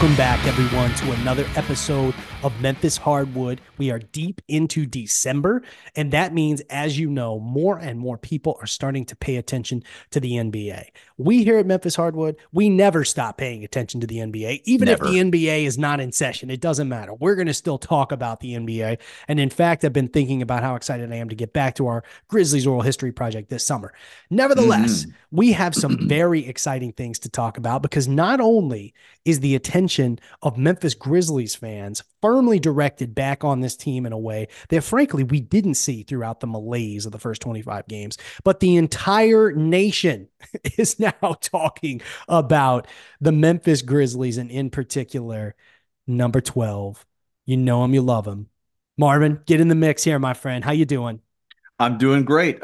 Welcome back, everyone, to another episode of Memphis Hardwood. We are deep into December, and that means, as you know, more and more people are starting to pay attention to the NBA. We here at Memphis Hardwood, we never stop paying attention to the NBA, even if the NBA is not in session. It doesn't matter. We're going to still talk about the NBA. And in fact, I've been thinking about how excited I am to get back to our Grizzlies Oral History Project this summer. Nevertheless, we have some very exciting things to talk about, because not only is the attention of Memphis Grizzlies fans firmly directed back on this team in a way that, frankly, we didn't see throughout the malaise of the first 25 games, but the entire nation is now talking about the Memphis Grizzlies, and in particular, number 12. You know him, you love him. Marvin, get in the mix here, my friend. How you doing? I'm doing great.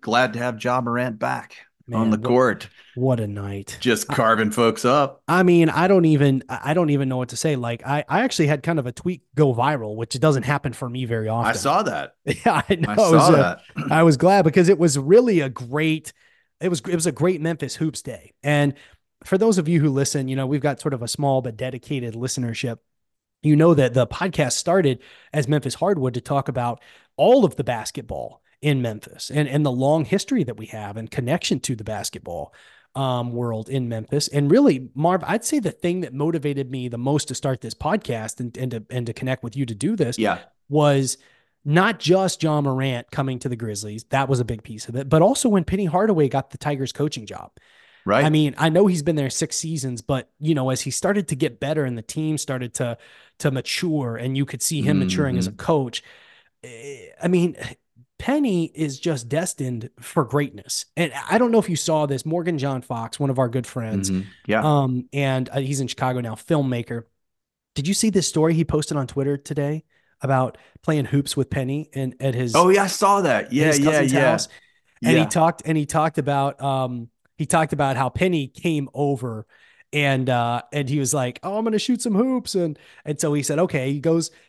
Glad to have Ja Morant back. Man, on the court. What a night. Just carving folks up. I mean, I don't even know what to say. Like, I actually had kind of a tweet go viral, which doesn't happen for me very often. I saw that. Yeah, I know. I saw that. I was glad, because it was really a great, it was a great Memphis Hoops Day. And for those of you who listen, you know, we've got sort of a small but dedicated listenership. You know that the podcast started as Memphis Hardwood to talk about all of the basketball in Memphis and the long history that we have and connection to the basketball world in Memphis. And really, Marv, I'd say the thing that motivated me the most to start this podcast and to connect with you to do this was not just Ja Morant coming to the Grizzlies. That was a big piece of it, but also when Penny Hardaway got the Tigers coaching job. Right. I mean, I know he's been there 6 seasons, but, you know, as he started to get better and the team started to mature, and you could see him maturing as a coach. I mean, Penny is just destined for greatness. And I don't know if you saw this, Morgan John Fox, one of our good friends. And he's in Chicago now, filmmaker. Did you see this story he posted on Twitter today about playing hoops with Penny and at his, I saw that. His house. And he talked about how Penny came over and he was like, "Oh, I'm going to shoot some hoops." And so he said, okay,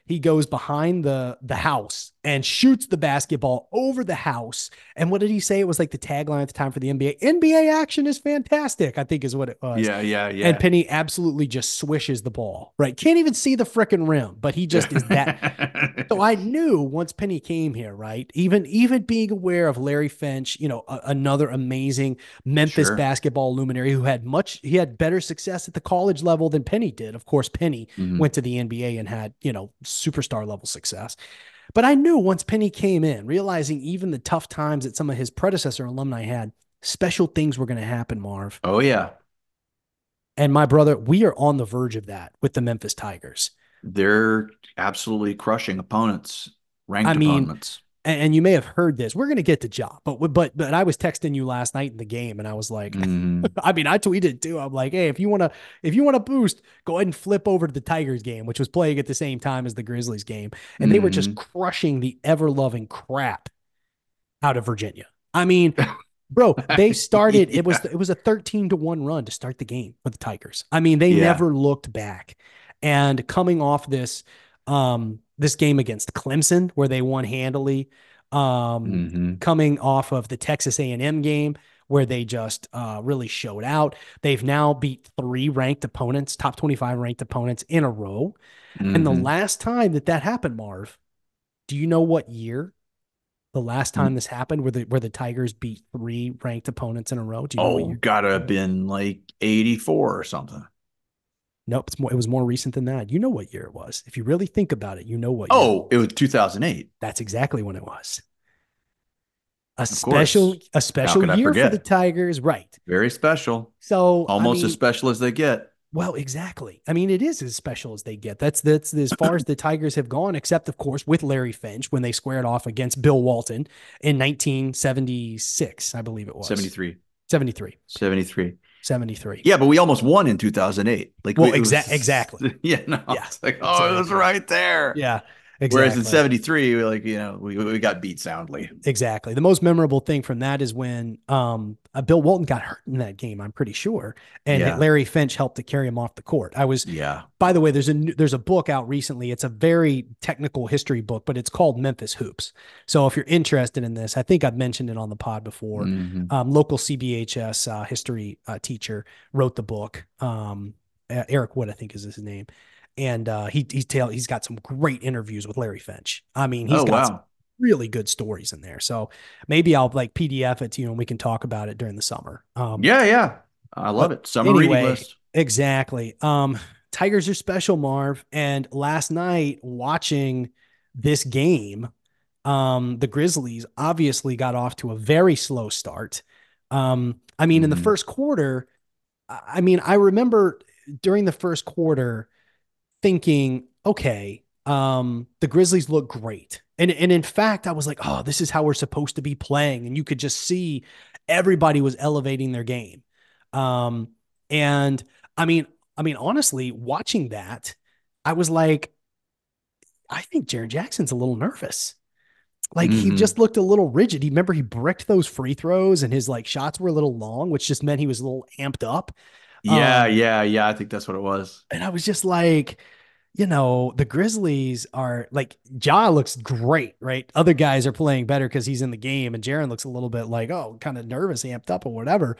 he goes behind the house and shoots the basketball over the house. And what did he say? It was like the tagline at the time for the NBA: "NBA action is fantastic," I think is what it was. Yeah. And Penny absolutely just swishes the ball, right? Can't even see the frickin' rim, but he just is that. So I knew once Penny came here, right? Even being aware of Larry Finch, you know, another amazing Memphis basketball luminary who had better success at the college level than Penny did. Of course, Penny went to the NBA and had, you know, superstar level success. But I knew once Penny came in, realizing even the tough times that some of his predecessor alumni had, special things were going to happen, Marv. Oh, yeah. And my brother, we are on the verge of that with the Memphis Tigers. They're absolutely crushing opponents, ranked opponents. And you may have heard this. We're going to get to Ja, but I was texting you last night in the game, and I was like, I mean, I tweeted too. I'm like, hey, if you want to boost, go ahead and flip over to the Tigers game, which was playing at the same time as the Grizzlies game, and they were just crushing the ever-loving crap out of Virginia. I mean, bro, they started. It was a 13-1 run to start the game for the Tigers. I mean, they never looked back, and coming off this. This game against Clemson, where they won handily, coming off of the Texas A&M game, where they just really showed out. They've now beat 3 ranked opponents, top 25 ranked opponents in a row. And the last time that happened, Marv, do you know what year the last time this happened, where the Tigers beat 3 ranked opponents in a row? Do you know what year? Gotta have been like 84 or something. Nope, it was more recent than that. You know what year it was. If you really think about it, you know what year. Oh, it was 2008. That's exactly when it was. A special year for the Tigers, right? Very special. So almost as special as they get. Well, exactly. I mean, it is as special as they get. That's as far as the Tigers have gone, except, of course, with Larry Finch when they squared off against Bill Walton in 1976, I believe it was. 73. Yeah, but we almost won in 2008. Like, well, exactly. Yeah, no, yeah, it's like, exactly. It was right there. Yeah, exactly. Whereas in 73, we we got beat soundly. Exactly. The most memorable thing from that is when Bill Walton got hurt in that game, I'm pretty sure, and Larry Finch helped to carry him off the court. By the way, there's a book out recently. It's a very technical history book, but it's called Memphis Hoops. So if you're interested in this, I think I've mentioned it on the pod before. Local CBHS history teacher wrote the book. Eric Wood, I think is his name. And he's got some great interviews with Larry Finch. I mean, he's got some really good stories in there. So maybe I'll like PDF it to you and we can talk about it during the summer. Yeah. I love it. Summer reading list. Exactly. Tigers are special, Marv. And last night watching this game, the Grizzlies obviously got off to a very slow start. In the first quarter, I remember during the first quarter thinking, okay, the Grizzlies look great. And in fact, I was like, oh, this is how we're supposed to be playing. And you could just see everybody was elevating their game. And honestly, watching that, I was like, I think Jaren Jackson's a little nervous. Like he just looked a little rigid. He bricked those free throws and his like shots were a little long, which just meant he was a little amped up. Yeah. I think that's what it was. And I was just like, the Grizzlies are like, Ja looks great, right? Other guys are playing better because he's in the game, and Jaren looks a little bit like, oh, kind of nervous, amped up or whatever.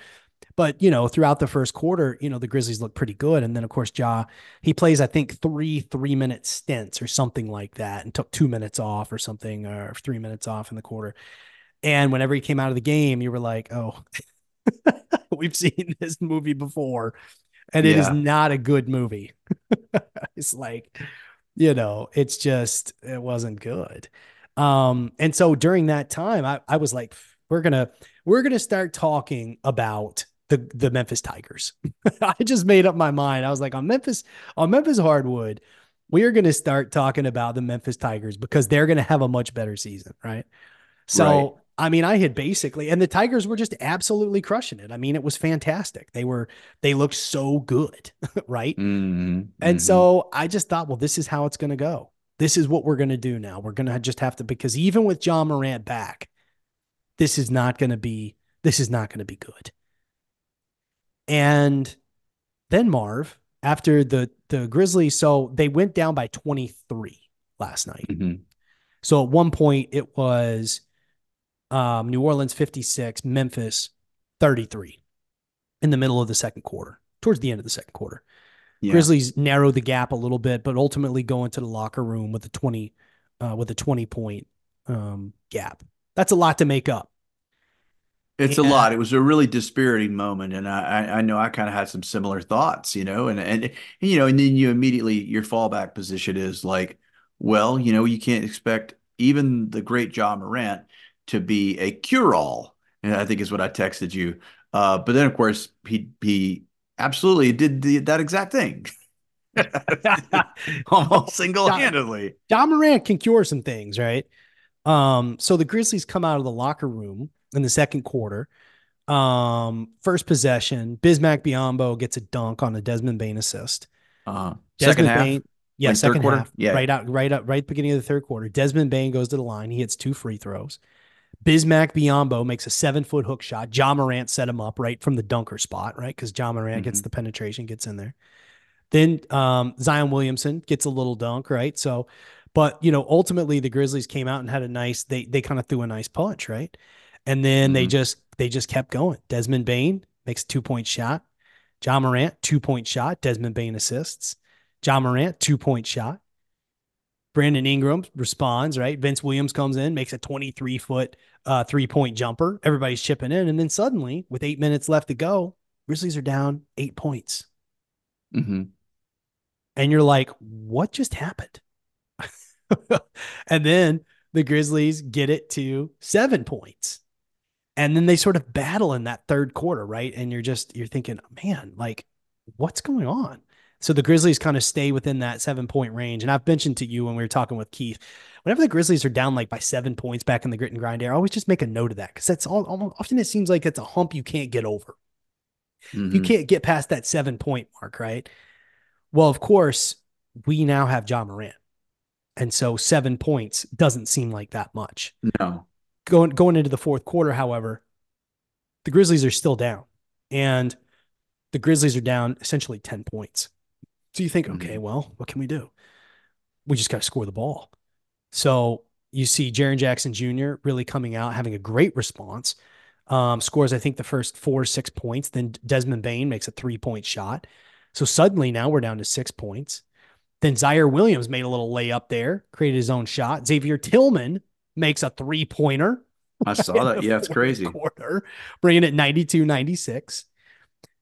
But, throughout the first quarter, the Grizzlies look pretty good. And then, of course, Ja, he plays, I think, three-minute stints or something like that, and took 2 minutes off or something, or 3 minutes off in the quarter. And whenever he came out of the game, you were like, oh, we've seen this movie before. And it is not a good movie. It's like, it wasn't good. And so during that time, I was like, we're going to start talking about the Memphis Tigers. I just made up my mind. I was like, on Memphis Hardwood, we are going to start talking about the Memphis Tigers because they're going to have a much better season. Right. So, right. I had basically, and the Tigers were just absolutely crushing it. It was fantastic. They looked so good. Right. Mm-hmm. And so I just thought, well, this is how it's going to go. This is what we're going to do now. We're going to just have to, because even with Ja Morant back, this is not going to be good. And then, Marv, after the Grizzlies, so they went down by 23 last night. Mm-hmm. So at one point it was New Orleans 56, Memphis 33 in the middle of the second quarter, towards the end of the second quarter. Yeah. Grizzlies narrowed the gap a little bit, but ultimately go into the locker room with a 20-point gap. That's a lot to make up. It's a lot. It was a really dispiriting moment. And I know I kind of had some similar thoughts, and then you immediately, your fallback position is like, well, you can't expect even the great Ja Morant to be a cure-all. And I think is what I texted you. But then of course he absolutely did that exact thing. Almost single-handedly. Ja Morant can cure some things, right? So the Grizzlies come out of the locker room in the second quarter. First possession, Bismack Biyombo gets a dunk on a Desmond Bane assist. Second half. Right at the beginning of the third quarter. Desmond Bane goes to the line. He hits two free throws. Bismack Biyombo makes a 7-foot hook shot. Ja Morant set him up right from the dunker spot, right? Because Ja Morant gets the penetration, gets in there. Then Zion Williamson gets a little dunk, right? So. But, ultimately the Grizzlies came out and had a nice, they kind of threw a nice punch, right? And then they just kept going. Desmond Bane makes a 2-point shot. Ja Morant, 2-point shot. Desmond Bane assists. Ja Morant, 2-point shot. Brandon Ingram responds, right? Vince Williams comes in, makes a 23-foot 3-point jumper. Everybody's chipping in. And then suddenly, with 8 minutes left to go, Grizzlies are down 8 points. Mm-hmm. And you're like, what just happened? And then the Grizzlies get it to 7 points, and then they sort of battle in that third quarter. Right. And you're thinking, man, like what's going on? So the Grizzlies kind of stay within that 7-point range. And I've mentioned to you when we were talking with Keith, whenever the Grizzlies are down, like by 7 points back in the grit and grind era, I always just make a note of that. Cause that's often it seems like it's a hump you can't get over. Mm-hmm. You can't get past that 7-point mark. Right. Well, of course we now have Ja Morant. And so 7 points doesn't seem like that much. No. Going into the fourth quarter, however, the Grizzlies are still down. And the Grizzlies are down essentially 10 points. So you think, okay, well, what can we do? We just got to score the ball. So you see Jaren Jackson Jr. really coming out, having a great response. Scores, I think, the first 4 or 6 points. Then Desmond Bane makes a 3-point shot. So suddenly now we're down to 6 points. Then Zaire Williams made a little layup there, created his own shot. Xavier Tillman makes a three-pointer. I saw that. Yeah, it's crazy. Quarter, bringing it 92-96.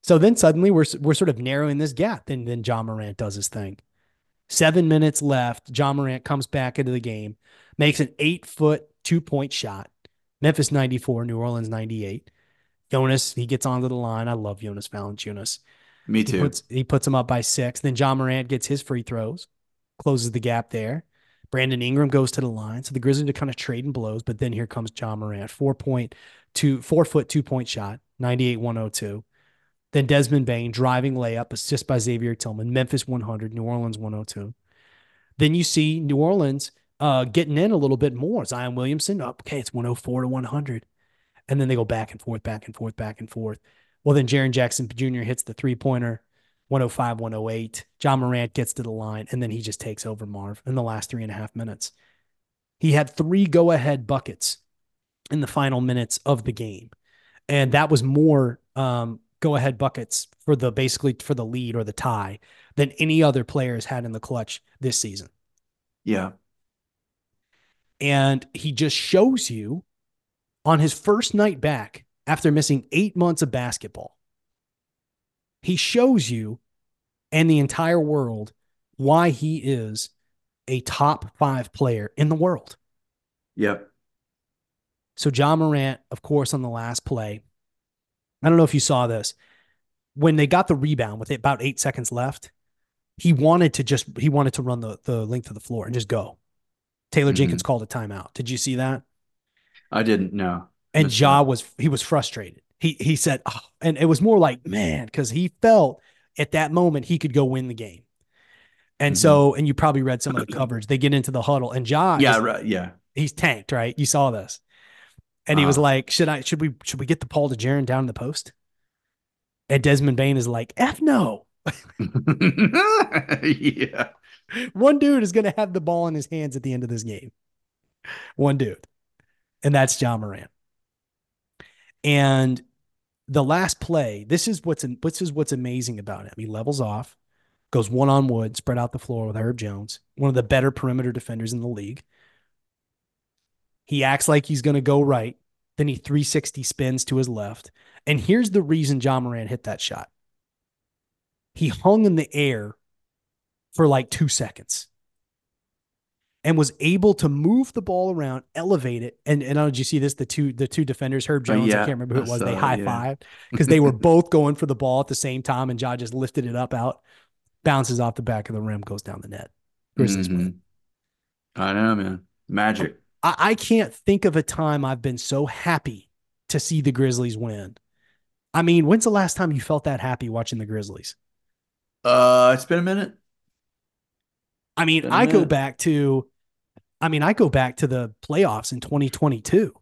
So then suddenly we're sort of narrowing this gap. And then Ja Morant does his thing. 7 minutes left. Ja Morant comes back into the game, makes an 8-foot two-point shot. Memphis 94, New Orleans 98. Jonas, he gets onto the line. I love Jonas Valanciunas. Me too. He puts him up by 6. Then Ja Morant gets his free throws, closes the gap there. Brandon Ingram goes to the line. So the Grizzlies are kind of trading blows, but then here comes Ja Morant. 4-foot two-point shot, 98-102. Then Desmond Bane, driving layup, assist by Xavier Tillman. Memphis 100, New Orleans 102. Then you see New Orleans getting in a little bit more. Zion Williamson, okay, it's 104-100. And then they go back and forth. Well, then Jaren Jackson Jr. hits the three-pointer, 105-108. Ja Morant gets to the line, and then he just takes over, Marv, in the last 3.5 minutes. He had 3 go-ahead buckets in the final minutes of the game. And that was more go-ahead buckets for the lead or the tie than any other players had in the clutch this season. Yeah. And he just shows you on his first night back after missing 8 months of basketball, he shows you and the entire world why he is a top 5 player in the world. Yep. So Ja Morant, of course, on the last play, I don't know if you saw this. When they got the rebound with about 8 seconds left, he wanted to run the length of the floor and just go. Taylor Jenkins called a timeout. Did you see that? I didn't know. And he was frustrated. He said, oh, and it was more like, man, because he felt at that moment he could go win the game. And so, and you probably read some of the coverage. They get into the huddle and he's tanked, right? You saw this. And he was like, should we get the ball to Jaren down in the post? And Desmond Bane is like, F no. Yeah. One dude is going to have the ball in his hands at the end of this game. One dude. And that's Ja Morant. And the last play, this is what's amazing about him. He levels off, goes one-on-one, spread out the floor with Herb Jones, one of the better perimeter defenders in the league. He acts like he's going to go right. Then he 360 spins to his left. And here's the reason Ja Morant hit that shot. He hung in the air for like 2 seconds and was able to move the ball around, elevate it. And did you see this? The two defenders, Herb Jones, I can't remember who it was. They high-fived because they were both going for the ball at the same time. And Ja just lifted it up out, bounces off the back of the rim, goes down the net. Grizzlies win. I know, man. Magic. I can't think of a time I've been so happy to see the Grizzlies win. I mean, when's the last time you felt that happy watching the Grizzlies? It's been a minute. I mean, I go back to the playoffs in 2022,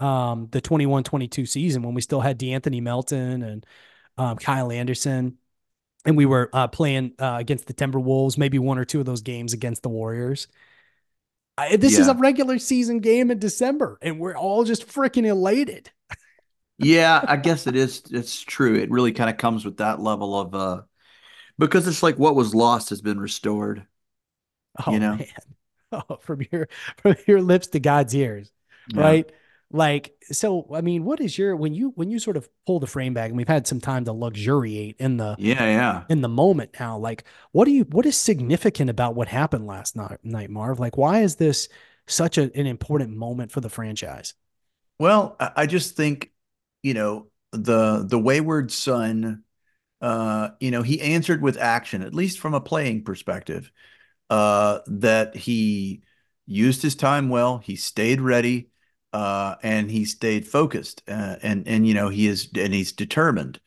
the 21-22 season when we still had DeAnthony Melton and Kyle Anderson, and we were playing against the Timberwolves, maybe one or two of those games against the Warriors. This is a regular season game in December, and we're all just freaking elated. Yeah, I guess it is. It's true. It really kind of comes with that level of because it's like what was lost has been restored. Oh, you know? Man. Oh, from your lips to God's ears, right? Like, so, I mean, what is your when you sort of pull the frame back, and we've had some time to luxuriate in the in the moment now. Like, what is significant about what happened last night, Marv? Like, why is this such an important moment for the franchise? Well, I just think, you know, the wayward son, you know, he answered with action, at least from a playing perspective, that he used his time well, he stayed ready. And he stayed focused, and you know he's determined,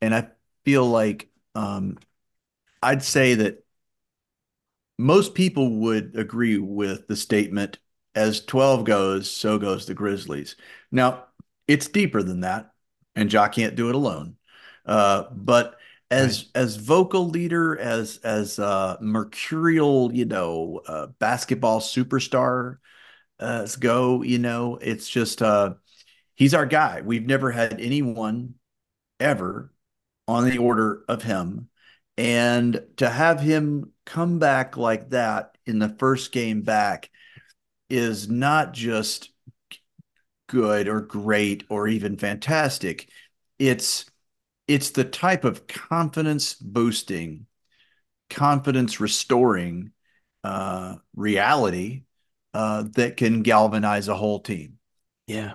and I feel like I'd say that most people would agree with the statement: as 12 goes, so goes the Grizzlies. Now it's deeper than that, and Ja can't do it alone. But as vocal leader, as mercurial, you know, basketball superstar. Let's go. You know, it's just he's our guy. We've never had anyone ever on the order of him. And to have him come back like that in the first game back is not just good or great or even fantastic. It's the type of confidence boosting, confidence restoring reality that can galvanize a whole team. Yeah.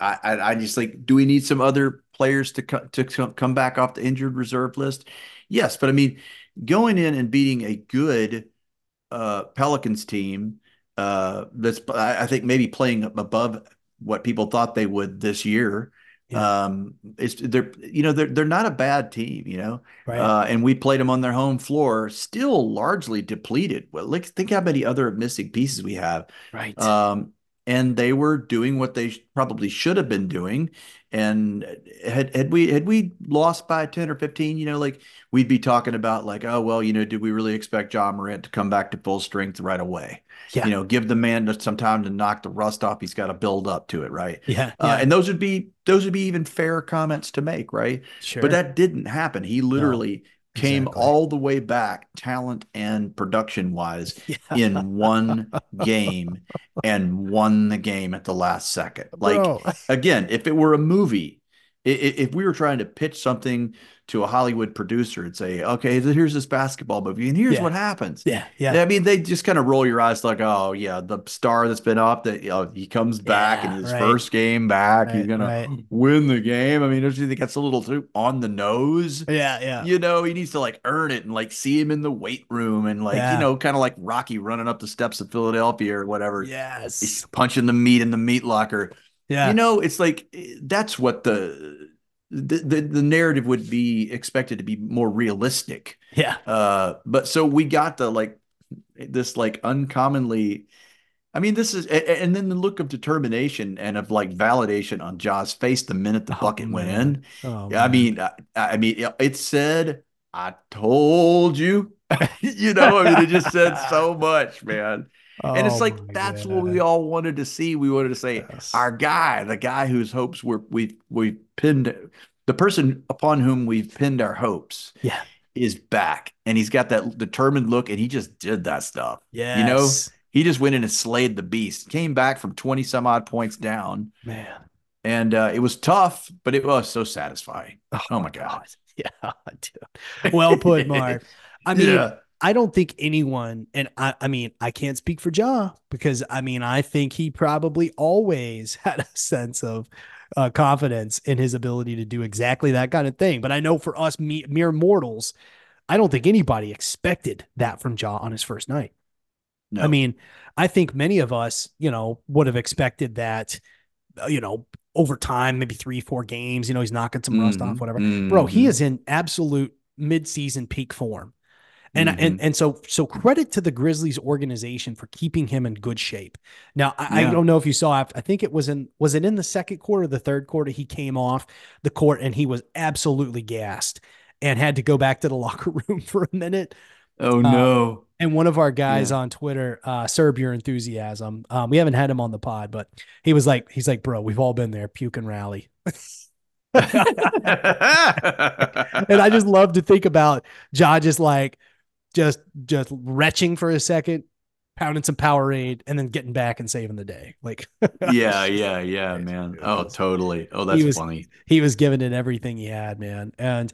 I just think, do we need some other players to come back off the injured reserve list? Yes. But I mean, going in and beating a good Pelicans team that's, I think, maybe playing above what people thought they would this year. Yeah. They're not a bad team, right. And we played them on their home floor, still largely depleted. Well, think how many other missing pieces we have. Right. And they were doing what they probably should have been doing. And had we lost by 10 or 15, we'd be talking about did we really expect Ja Morant to come back to full strength right away? Yeah. Give the man some time to knock the rust off. He's got to build up to it. Right. Yeah. And those would be even fair comments to make. Right. Sure. But that didn't happen. He literally came all the way back, talent and production wise, in one game and won the game at the last second. Bro. Again, if it were a movie, if we were trying to pitch something to a Hollywood producer and say, okay, here's this basketball movie and here's what happens. Yeah. Yeah. I mean, they just kind of roll your eyes like, oh yeah, the star that's been off that, he comes back in his first game back, he's going to win the game. I mean, don't you think that's a little too on the nose? Yeah. Yeah. He needs to earn it and see him in the weight room and kind of like Rocky running up the steps of Philadelphia or whatever. Yes. He's punching the meat in the meat locker. Yeah. It's that's what the narrative would be expected to be more realistic. Yeah. But so we got the uncommonly, I mean, this is, and then the look of determination and of validation on Ja's face the minute the bucket went in. Oh, man. I mean, it said, "I told you," it just said so much, man. And it's that's what we all wanted to see. We wanted to say our guy, the guy whose hopes we pinned, the person upon whom we've pinned our hopes is back. And he's got that determined look and he just did that stuff. Yeah. He just went in and slayed the beast, came back from 20 some odd points down, man. And it was tough, but it was so satisfying. Oh my God. Yeah. Dude. Well put, Mark. I mean, I don't think anyone, and I mean, I can't speak for Ja because, I think he probably always had a sense of confidence in his ability to do exactly that kind of thing. But I know for us mere mortals, I don't think anybody expected that from Ja on his first night. No. I think many of us, would have expected that, over time, maybe 3-4 games, he's knocking some rust off, whatever. Bro, he is in absolute midseason peak form. And, so credit to the Grizzlies organization for keeping him in good shape. Now, I don't know if you saw, I think it was it in the second quarter, the third quarter, he came off the court and he was absolutely gassed and had to go back to the locker room for a minute. Oh no. And one of our guys on Twitter, Serb Your Enthusiasm. We haven't had him on the pod, but he was he's like, bro, we've all been there, puke and rally. And I just love to think about Ja just retching for a second, pounding some Powerade, and then getting back and saving the day. Yeah, man. Oh, totally. Oh, that's funny. He was giving it everything he had, man. And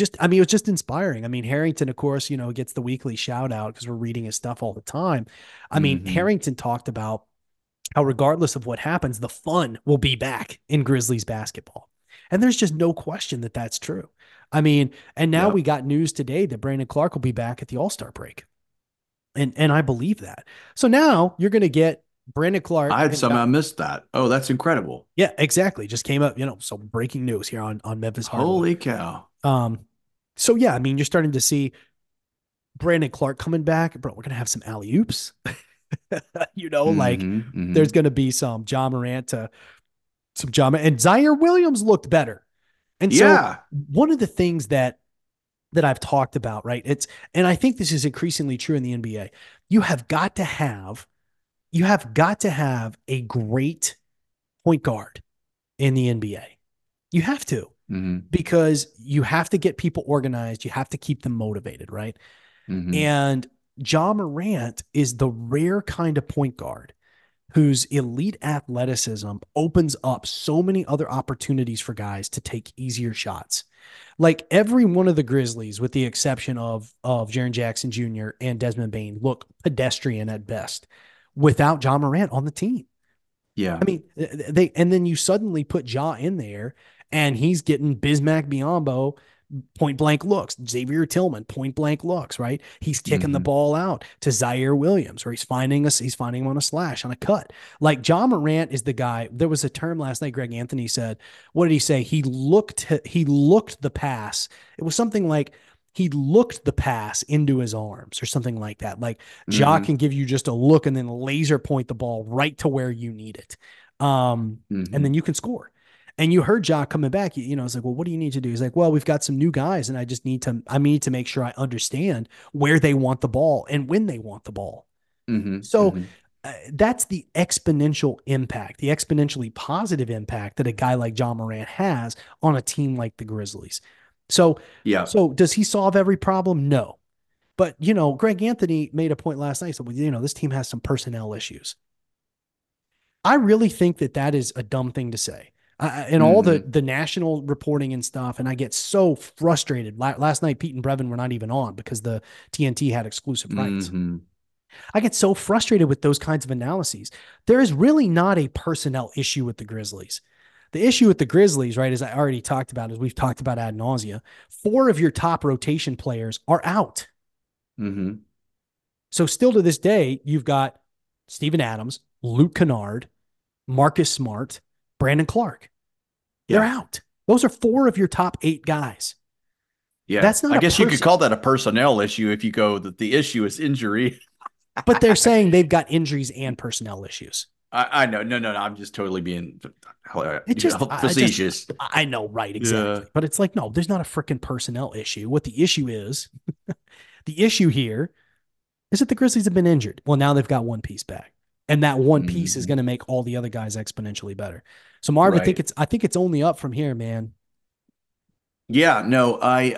it was just inspiring. Harrington, of course, gets the weekly shout out because we're reading his stuff all the time. Harrington talked about how regardless of what happens, the fun will be back in Grizzlies basketball. And there's just no question that that's true. And now we got news today that Brandon Clark will be back at the All-Star break. And I believe that. So now you're going to get Brandon Clark. I had somehow missed that. Oh, that's incredible. Yeah, exactly. Just came up, so breaking news here on Memphis Hardwood. Holy cow. So yeah, you're starting to see Brandon Clark coming back. Bro, we're going to have some alley-oops. There's going to be some Ja Morant to some Ja Morant, and Zaire Williams looked better. And so one of the things that I've talked about, right? And I think this is increasingly true in the NBA. You have got to have a great point guard in the NBA. You have to. mm-hmm. because you have to get people organized. You have to keep them motivated, right? Mm-hmm. And Ja Morant is the rare kind of point guard whose elite athleticism opens up so many other opportunities for guys to take easier shots. Like every one of the Grizzlies, with the exception of Jaren Jackson Jr. and Desmond Bane, look pedestrian at best without Ja Morant on the team. Yeah. I mean, and then you suddenly put Ja in there and he's getting Bismack Biyombo point blank looks, Xavier Tillman point blank looks, right? He's kicking mm-hmm. the ball out to Zaire Williams, or he's finding him on a slash, on a cut. Like Ja Morant is the guy. There was a term last night Greg Anthony said, what did he say? He looked the pass. It was something like he looked the pass into his arms or something like that. Like Ja mm-hmm. can give you just a look and then laser point the ball right to where you need it. Mm-hmm. and then you can score. And you heard Ja coming back, you know, it's like, well, what do you need to do? He's like, well, we've got some new guys and I need to make sure I understand where they want the ball and when they want the ball. Mm-hmm, so mm-hmm. That's the exponential impact, the exponentially positive impact that a guy like Ja Morant has on a team like the Grizzlies. So, yeah. So does he solve every problem? No. But, you know, Greg Anthony made a point last night. So, you know, this team has some personnel issues. I really think that is a dumb thing to say. And all the national reporting and stuff. And I get so frustrated. Last night, Pete and Brevin were not even on because the TNT had exclusive rights. Mm-hmm. I get so frustrated with those kinds of analyses. There is really not a personnel issue with the Grizzlies. The issue with the Grizzlies, right, as I already talked about, as we've talked about ad nauseum, 4 of your top rotation players are out. Mm-hmm. So still to this day, you've got Steven Adams, Luke Kennard, Marcus Smart, Brandon Clark. They're out. Those are 4 of your top 8 guys. Yeah. That's not, I guess you could call that a personnel issue if you go that the issue is injury. But they're saying they've got injuries and personnel issues. I know. No. I'm just totally being facetious. I know. Right. Exactly. Yeah. But it's like, no, there's not a freaking personnel issue. What the issue is, the issue here is that the Grizzlies have been injured. Well, now they've got one piece back. And that one piece is going to make all the other guys exponentially better. So Marv, right. I think it's only up from here, man. Yeah, no, I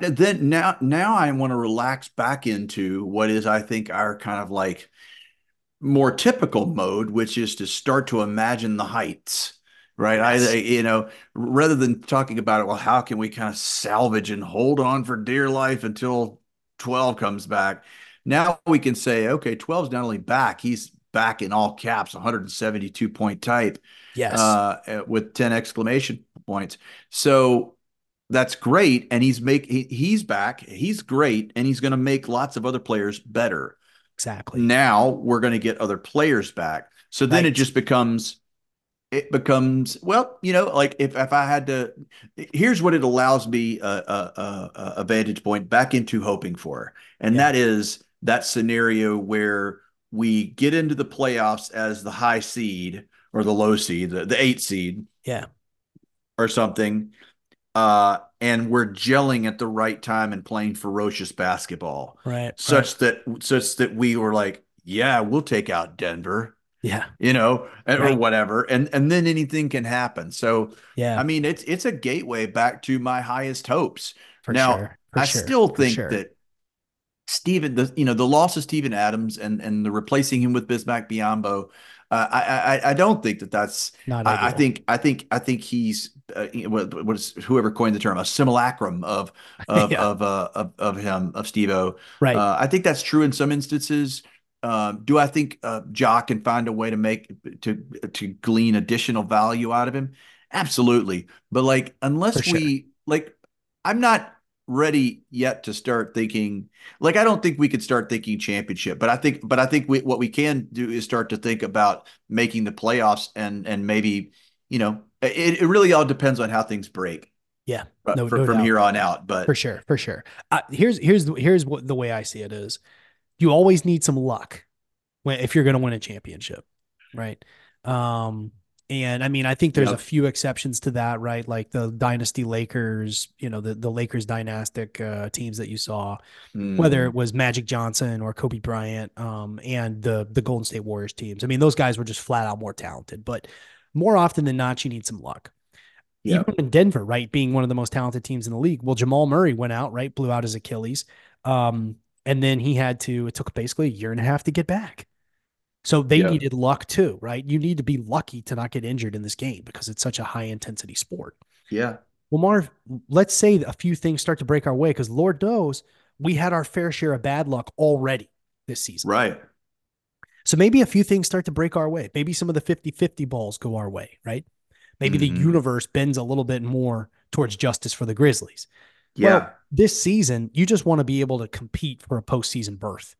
then now I want to relax back into what is, I think, our kind of like more typical mode, which is to start to imagine the heights. Right. Yes. Rather than talking about it, well, how can we kind of salvage and hold on for dear life until 12 comes back? Now we can say, okay, 12's not only back, he's back in all caps, 172-point type. Yes. With 10 exclamation points. So that's great. And he's back. He's great. And he's going to make lots of other players better. Exactly. Now we're going to get other players back. So then it just becomes, well, you know, like if I had to, here's what it allows me a vantage point back into hoping for. And that is, that scenario where we get into the playoffs as the high seed or the low seed, the 8 seed, or something, and we're gelling at the right time and playing ferocious basketball, right? Such that we were like, yeah, we'll take out Denver, or whatever, and then anything can happen. So, yeah, I mean, it's a gateway back to my highest hopes. I still think that. Steven, the loss of Steven Adams and the replacing him with Bismack Biyombo, I don't think that's not ideal. I think he's whoever coined the term, a simulacrum of him, of Steve-O. Right. I think that's true in some instances. Do I think Ja can find a way to to glean additional value out of him? Absolutely, but like I'm not ready yet to start thinking, like, I don't think we could start thinking championship, but I think what we can do is start to think about making the playoffs, and maybe, you know, it really all depends on how things break. Yeah. From here on out, but for sure. Here's what the way I see it is, you always need some luck if you're going to win a championship. Right. And I mean, I think there's a few exceptions to that, right? Like the dynasty Lakers, you know, the Lakers dynastic teams that you saw, whether it was Magic Johnson or Kobe Bryant, and the Golden State Warriors teams. I mean, those guys were just flat out more talented, but more often than not, you need some luck. yeah. even in Denver, right, being one of the most talented teams in the league. Well, Jamal Murray went out, right, blew out his Achilles. And then he had to, it took basically a year and a half to get back. So they yeah. needed luck too, right? You need to be lucky to not get injured in this game because it's such a high intensity sport. Yeah. Well, Marv, let's say a few things start to break our way because Lord knows we had our fair share of bad luck already this season. Right. So maybe a few things start to break our way. Maybe some of the 50-50 balls go our way, right? Maybe the universe bends a little bit more towards justice for the Grizzlies. Yeah. Well, this season, you just want to be able to compete for a postseason berth.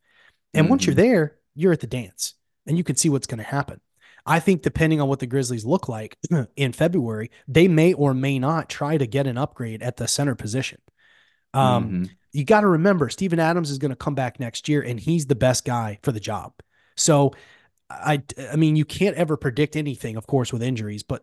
And once you're there, you're at the dance and you can see what's going to happen. I think depending on what the Grizzlies look like in February, they may or may not try to get an upgrade at the center position. You got to remember, Steven Adams is going to come back next year, and he's the best guy for the job. So, I mean, you can't ever predict anything, of course, with injuries, but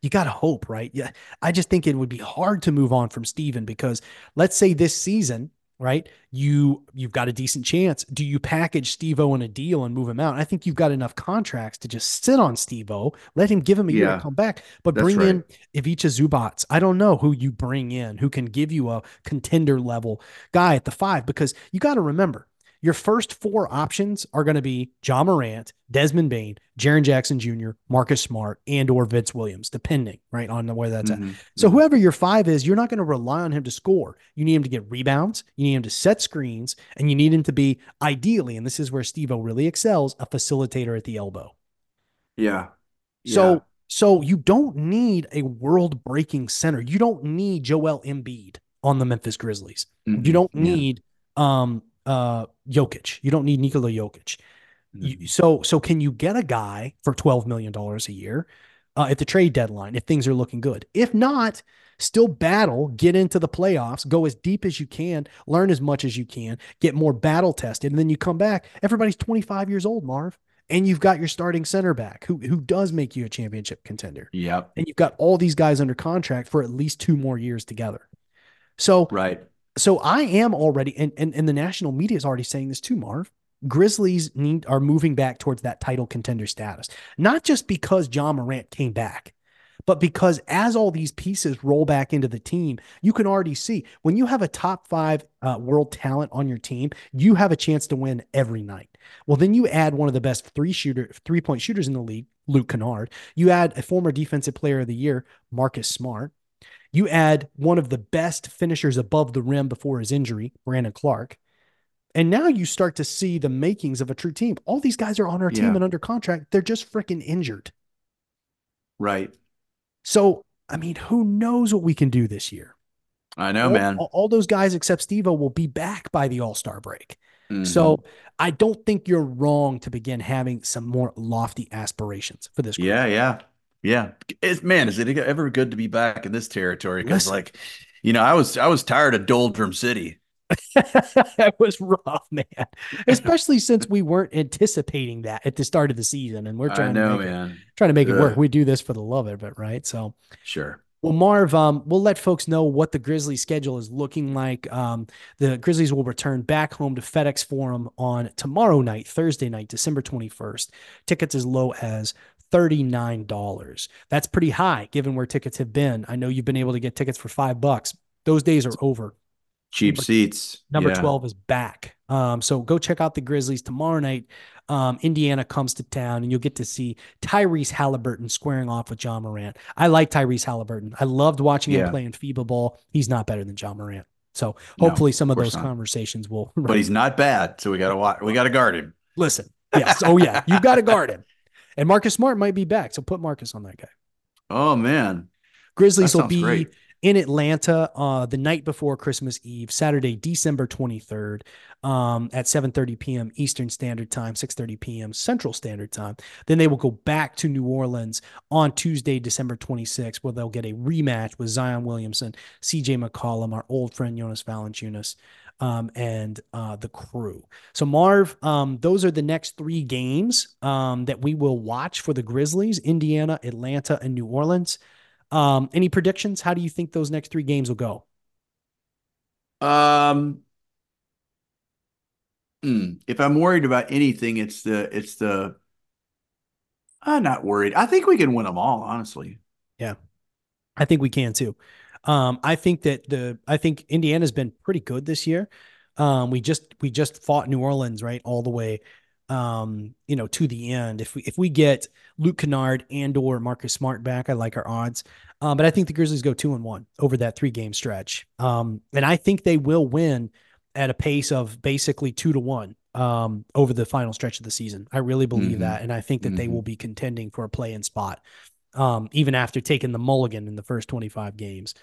you got to hope, right? Yeah, I just think it would be hard to move on from Steven because let's say this season, right, you've got a decent chance. Do you package Steve-O in a deal and move him out? I think you've got enough contracts to just sit on Steve-O, let him give him a year and come back, but bring in Ivica Zubac. I don't know who you bring in, who can give you a contender level guy at the five, because you got to remember your first four options are going to be Ja Morant, Desmond Bane, Jaren Jackson Jr., Marcus Smart, and or Vince Williams, depending right on where that's at. So whoever your five is, you're not going to rely on him to score. You need him to get rebounds. You need him to set screens, and you need him to be ideally, and this is where Steve-O really excels, a facilitator at the elbow. Yeah. So you don't need a world-breaking center. You don't need Joel Embiid on the Memphis Grizzlies. You don't need Jokic. You don't need Nikola Jokic. So can you get a guy for $12 million a year at the trade deadline if things are looking good? If not, still battle, get into the playoffs, go as deep as you can, learn as much as you can, get more battle tested, and then you come back. Everybody's 25 years old, Marv, and you've got your starting center back who does make you a championship contender. Yep. And you've got all these guys under contract for at least 2 more years together. So So I am already, and the national media is already saying this too, Marv. Grizzlies are moving back towards that title contender status, not just because Ja Morant came back, but because as all these pieces roll back into the team, you can already see when you have a top 5 world talent on your team, you have a chance to win every night. Well, then you add one of the best 3-point shooters in the league, Luke Kennard. You add a former defensive player of the year, Marcus Smart. You add one of the best finishers above the rim before his injury, Brandon Clark. And now you start to see the makings of a true team. All these guys are on our team and under contract. They're just freaking injured. Right. So, I mean, who knows what we can do this year? I know, man. All those guys except Steve-O will be back by the All-Star break. So I don't think you're wrong to begin having some more lofty aspirations for this group. Yeah. Man, is it ever good to be back in this territory? Because I was tired of Doldrum City. That was rough, man. Especially since we weren't anticipating that at the start of the season. And we're trying to make it work. We do this for the love of it, right? So sure. Well, Marv, we'll let folks know what the Grizzlies schedule is looking like. The Grizzlies will return back home to FedEx Forum on tomorrow night, Thursday night, December 21st. Tickets as low as $39. That's pretty high given where tickets have been. I know you've been able to get tickets for $5. Those days are over. Cheap seats. Number 12 is back. So go check out the Grizzlies tomorrow night. Indiana comes to town and you'll get to see Tyrese Haliburton squaring off with Ja Morant. I like Tyrese Haliburton. I loved watching him play in FIBA ball. He's not better than Ja Morant. So hopefully some of those conversations will. But he's not bad. So we got to guard him. Listen. Yes. Oh yeah. You've got to guard him. And Marcus Smart might be back. So put Marcus on that guy. Oh, man. Grizzlies will be in Atlanta the night before Christmas Eve, Saturday, December 23rd at 7:30 p.m. Eastern Standard Time, 6:30 p.m. Central Standard Time. Then they will go back to New Orleans on Tuesday, December 26th, where they'll get a rematch with Zion Williamson, CJ McCollum, our old friend Jonas Valanciunas, and the crew. So Marv, those are the next 3 games that we will watch for the Grizzlies, Indiana, Atlanta, and New Orleans. Any predictions? How do you think those next 3 games will go? If I'm worried about anything, it's the, I'm not worried. I think we can win them all, honestly. Yeah. I think we can too. I think Indiana's been pretty good this year. We just fought New Orleans, right, all the way, to the end. If we get Luke Kennard and or Marcus Smart back, I like our odds. But I think the Grizzlies go 2-1 over that 3-game stretch. And I think they will win at a pace of basically 2-1 over the final stretch of the season. I really believe that. And I think that they will be contending for a play-in spot, even after taking the mulligan in the first 25 games.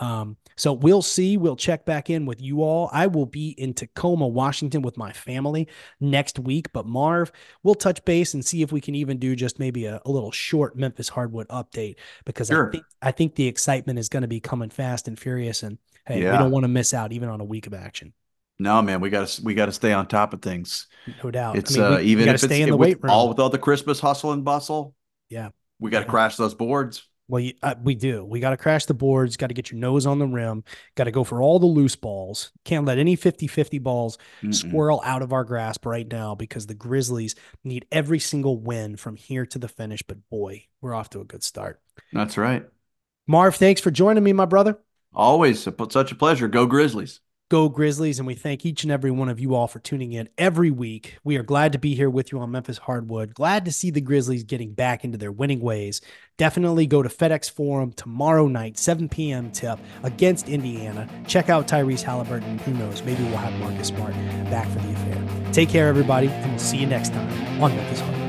So we'll see. We'll check back in with you all. I will be in Tacoma, Washington with my family next week, but Marv, we'll touch base and see if we can even do just maybe a little short Memphis Hardwood update, because sure. I think the excitement is going to be coming fast and furious, and hey, yeah. We don't want to miss out even on a week of action. No, man, we got to stay on top of things. No doubt. It's even if it's weight room, all with all the Christmas hustle and bustle. Yeah. We got to crash those boards. Well, we do. We got to crash the boards. Got to get your nose on the rim. Got to go for all the loose balls. Can't let any 50-50 balls squirrel out of our grasp right now, because the Grizzlies need every single win from here to the finish. But boy, we're off to a good start. That's right. Marv, thanks for joining me, my brother. Always such a pleasure. Go Grizzlies. Go Grizzlies, and we thank each and every one of you all for tuning in every week. We are glad to be here with you on Memphis Hardwood. Glad to see the Grizzlies getting back into their winning ways. Definitely go to FedEx Forum tomorrow night, 7 p.m. tip against Indiana. Check out Tyrese Haliburton. Who knows? Maybe we'll have Marcus Smart back for the affair. Take care, everybody, and we'll see you next time on Memphis Hardwood.